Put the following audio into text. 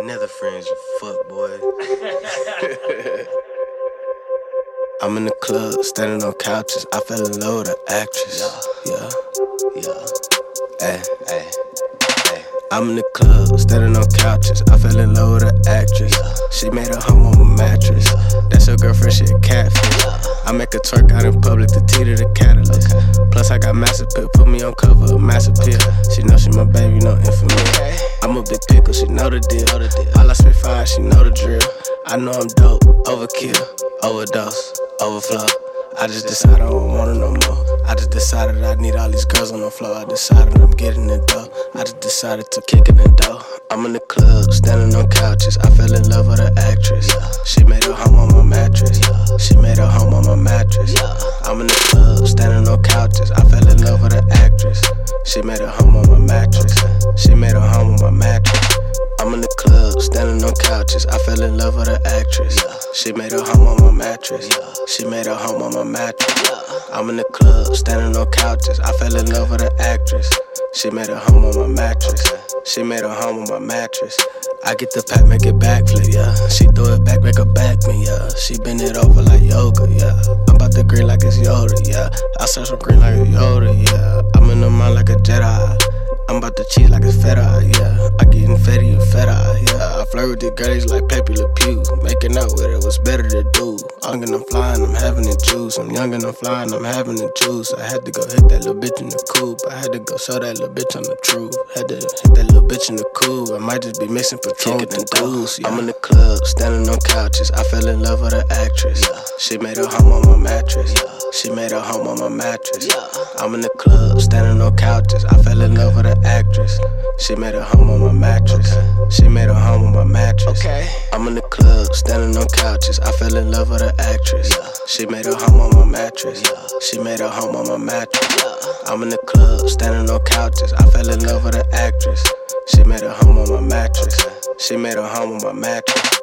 Netherfriends, you fuck boy. I'm in the club, standing on couches. I fell in love with an actress. Yeah. Ay. I'm in the club, standing on couches. I fell in love with an actress. Yeah. She made a home on a mattress. Yeah. That's her girlfriend, she a catfish. Yeah. I make a twerk out in public to teeter the catalyst. Okay. Plus I got massive pill, put me on cover, massive pill. Okay. She know she my baby, no infamy. Okay. I'm a big pickle, she know the deal. All I spit fire, she know the drill. I know I'm dope, overkill, overdose, overflow. I just decided I don't want her no more. I just decided I need all these girls on the floor. I decided I'm getting it though. I just decided to kick in the door. I'm in the club, standing on couches. I fell in love with an actress. She made her home on my mattress. She made her home on my mattress. I'm in the club, standing on couches. I fell in love with an actress. She made her home on my mattress. She made her home on my mattress. I'm in the club, standing on couches. I fell in love with an actress. She made her home on my mattress. She made her home on my mattress. I'm in the club, standing on couches. I fell in love with an actress. She made her home on my mattress. She made her home on my mattress. I get the pack, make it backflip, yeah. She throw it back, make her back me, yeah. She bend it over like yoga, yeah. I'm about to green like it's Yoda, yeah. I search for green like a Yoda, yeah. I'm in the mind like a Jedi. I'm about to cheat like it's feta, yeah. I getting fatty and feta, yeah. I flirt with the girlies like Pepe Le Pew. Making out with it was better to do. Young and I'm flying, I'm having the juice. I'm young and I'm flying, I'm having the juice. I had to go hit that little bitch in the coupe. I had to go show that little bitch on the truth. Had to hit that little bitch in the coupe. I might just be mixing Patron with the dudes, yeah. I'm in the club, standing on couches. I fell in love with an actress. She made her home on my mattress. She made her home on my mattress. I'm in the club, standing on couches. I fell in love with an actress. She made her home on my mattress. Okay. She made her home on my mattress. Okay. I'm in the club, standing on couches. I fell in love with an actress. Yeah. She made her home on my mattress. Yeah. She made her home on my mattress. Yeah. I'm in the club, standing on couches. I fell in love with an actress. She made her home on my mattress. Okay. She made her home on my mattress.